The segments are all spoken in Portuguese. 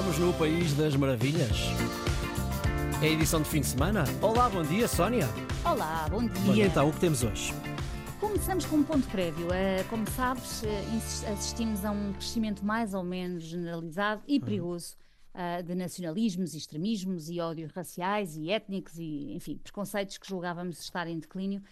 Estamos no País das Maravilhas. É a edição de fim de semana. Olá, bom dia, Sónia. Olá, bom dia. E então, o que temos hoje? Começamos com um ponto prévio. Como sabes, assistimos a um crescimento mais ou menos generalizado e perigoso de nacionalismos, extremismos e ódios raciais e étnicos e, enfim, preconceitos que julgávamos estar em declínio,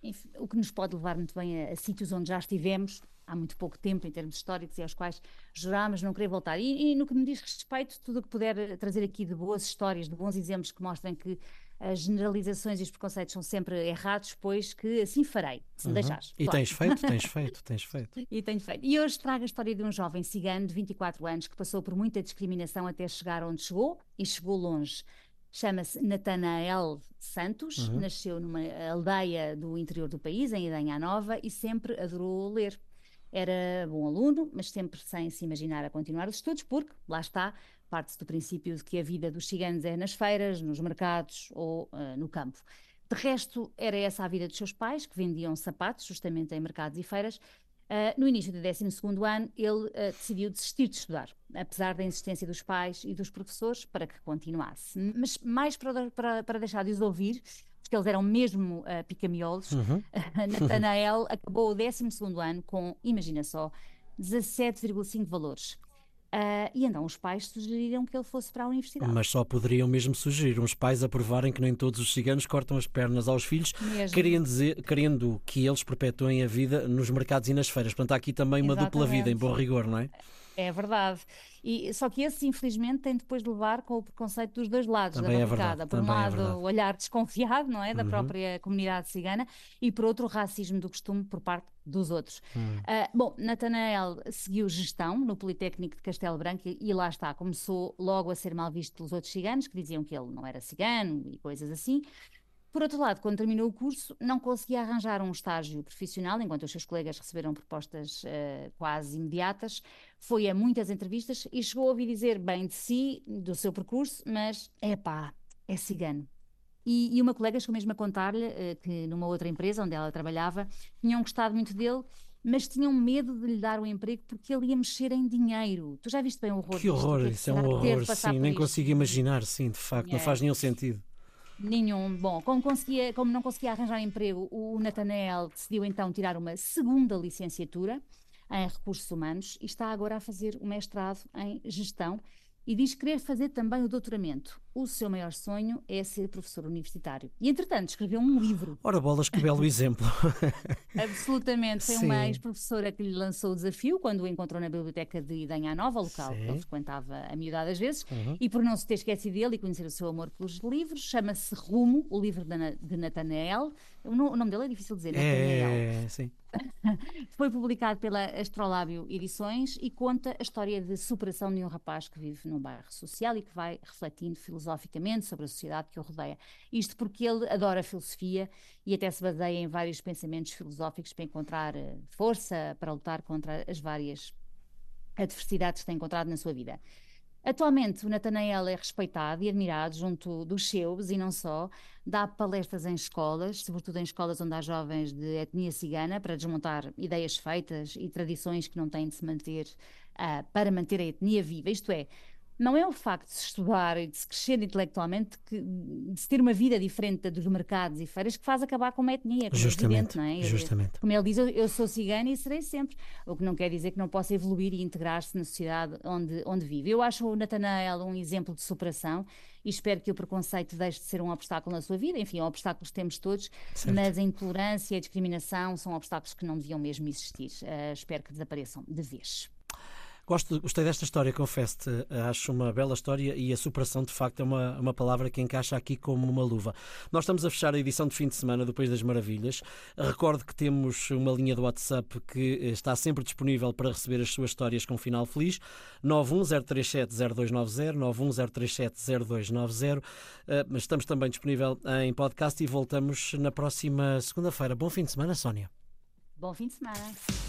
enfim, o que nos pode levar muito bem a sítios onde já estivemos há muito pouco tempo, em termos históricos, e aos quais jurámos não querer voltar. E no que me diz respeito, tudo o que puder trazer aqui de boas histórias, de bons exemplos que mostrem que as generalizações e os preconceitos são sempre errados, pois que assim farei, se me deixares. E claro. Tens feito. E tenho feito. E hoje trago a história de um jovem cigano de 24 anos que passou por muita discriminação até chegar onde chegou, e chegou longe. Chama-se Natanael Santos, nasceu numa aldeia do interior do país, em Idanha-a-Nova, e sempre adorou ler. Era bom aluno, mas sempre sem se imaginar a continuar os estudos, porque, lá está, parte-se do princípio de que a vida dos ciganos é nas feiras, nos mercados ou no campo. De resto, era essa a vida dos seus pais, que vendiam sapatos justamente em mercados e feiras. No início do 12º ano, ele decidiu desistir de estudar, apesar da insistência dos pais e dos professores para que continuasse. Mas mais para deixar de os ouvir, porque eles eram mesmo picamiolos, Natanael acabou o 12º ano com, imagina só, 17,5 valores. E então os pais sugeriram que ele fosse para a universidade. Mas só poderiam mesmo sugerir, uns pais aprovarem que nem todos os ciganos cortam as pernas aos filhos, querendo que eles perpetuem a vida nos mercados e nas feiras. Portanto, há aqui também uma dupla vida, em bom rigor, não é? É verdade. Só que esse, infelizmente, tem depois de levar com o preconceito dos dois lados também da bancada. Por um lado, o olhar desconfiado, não é, da própria comunidade cigana, e por outro, o racismo do costume por parte dos outros. Bom, Natanael seguiu gestão no Politécnico de Castelo Branco e lá está, começou logo a ser mal visto pelos outros ciganos, que diziam que ele não era cigano e coisas assim. Por outro lado, quando terminou o curso, não conseguia arranjar um estágio profissional, enquanto os seus colegas receberam propostas quase imediatas. Foi a muitas entrevistas e chegou a ouvir dizer bem de si, do seu percurso, mas é cigano. E uma colega chegou mesmo a contar-lhe que numa outra empresa onde ela trabalhava, tinham gostado muito dele, mas tinham medo de lhe dar o emprego porque ele ia mexer em dinheiro. Tu já viste bem o horror? Que horror, isso é um horror, sim, nem consigo imaginar, sim, de facto, não faz nenhum sentido. Nenhum. Bom, como não conseguia arranjar emprego, o Natanael decidiu então tirar uma segunda licenciatura em Recursos Humanos e está agora a fazer o mestrado em Gestão e diz querer fazer também o doutoramento. O seu maior sonho é ser professor universitário. E, entretanto, escreveu um livro. Ora bolas, que belo exemplo. Absolutamente. Foi uma ex-professora que lhe lançou o desafio quando o encontrou na biblioteca de Idanha-a-Nova, local que ele frequentava a miúdade às vezes, e por não se ter esquecido dele e conhecer o seu amor pelos livros, chama-se Rumo, o livro de Natanael. O nome dele é difícil de dizer, Natanael. Sim. Foi publicado pela Astrolábio Edições e conta a história de superação de um rapaz que vive num bairro social e que vai refletindo filosoficamente sobre a sociedade que o rodeia. Isto porque ele adora a filosofia e até se baseia em vários pensamentos filosóficos para encontrar força para lutar contra as várias adversidades que tem encontrado na sua vida. Atualmente, o Natanael é respeitado e admirado junto dos seus e não só. Dá palestras em escolas, sobretudo em escolas onde há jovens de etnia cigana, para desmontar ideias feitas e tradições que não têm de se manter para manter a etnia viva. Isto é, não é o facto de se estudar e de se crescer intelectualmente, de se ter uma vida diferente dos mercados e feiras, que faz acabar com uma etnia. Justamente, não é? Justamente. Como ele diz, eu sou cigano e serei sempre. O que não quer dizer que não possa evoluir e integrar-se na sociedade onde vive. Eu acho o Natanael um exemplo de superação e espero que o preconceito deixe de ser um obstáculo na sua vida. Enfim, obstáculos temos todos, certo, mas a intolerância e a discriminação são obstáculos que não deviam mesmo existir. Espero que desapareçam de vez. Gostei desta história, confesso-te. Acho uma bela história e a superação, de facto, é uma palavra que encaixa aqui como uma luva. Nós estamos a fechar a edição de fim de semana do País das Maravilhas. Recordo que temos uma linha do WhatsApp que está sempre disponível para receber as suas histórias com final feliz. 910370290, 910370290. Estamos também disponível em podcast e voltamos na próxima segunda-feira. Bom fim de semana, Sónia. Bom fim de semana.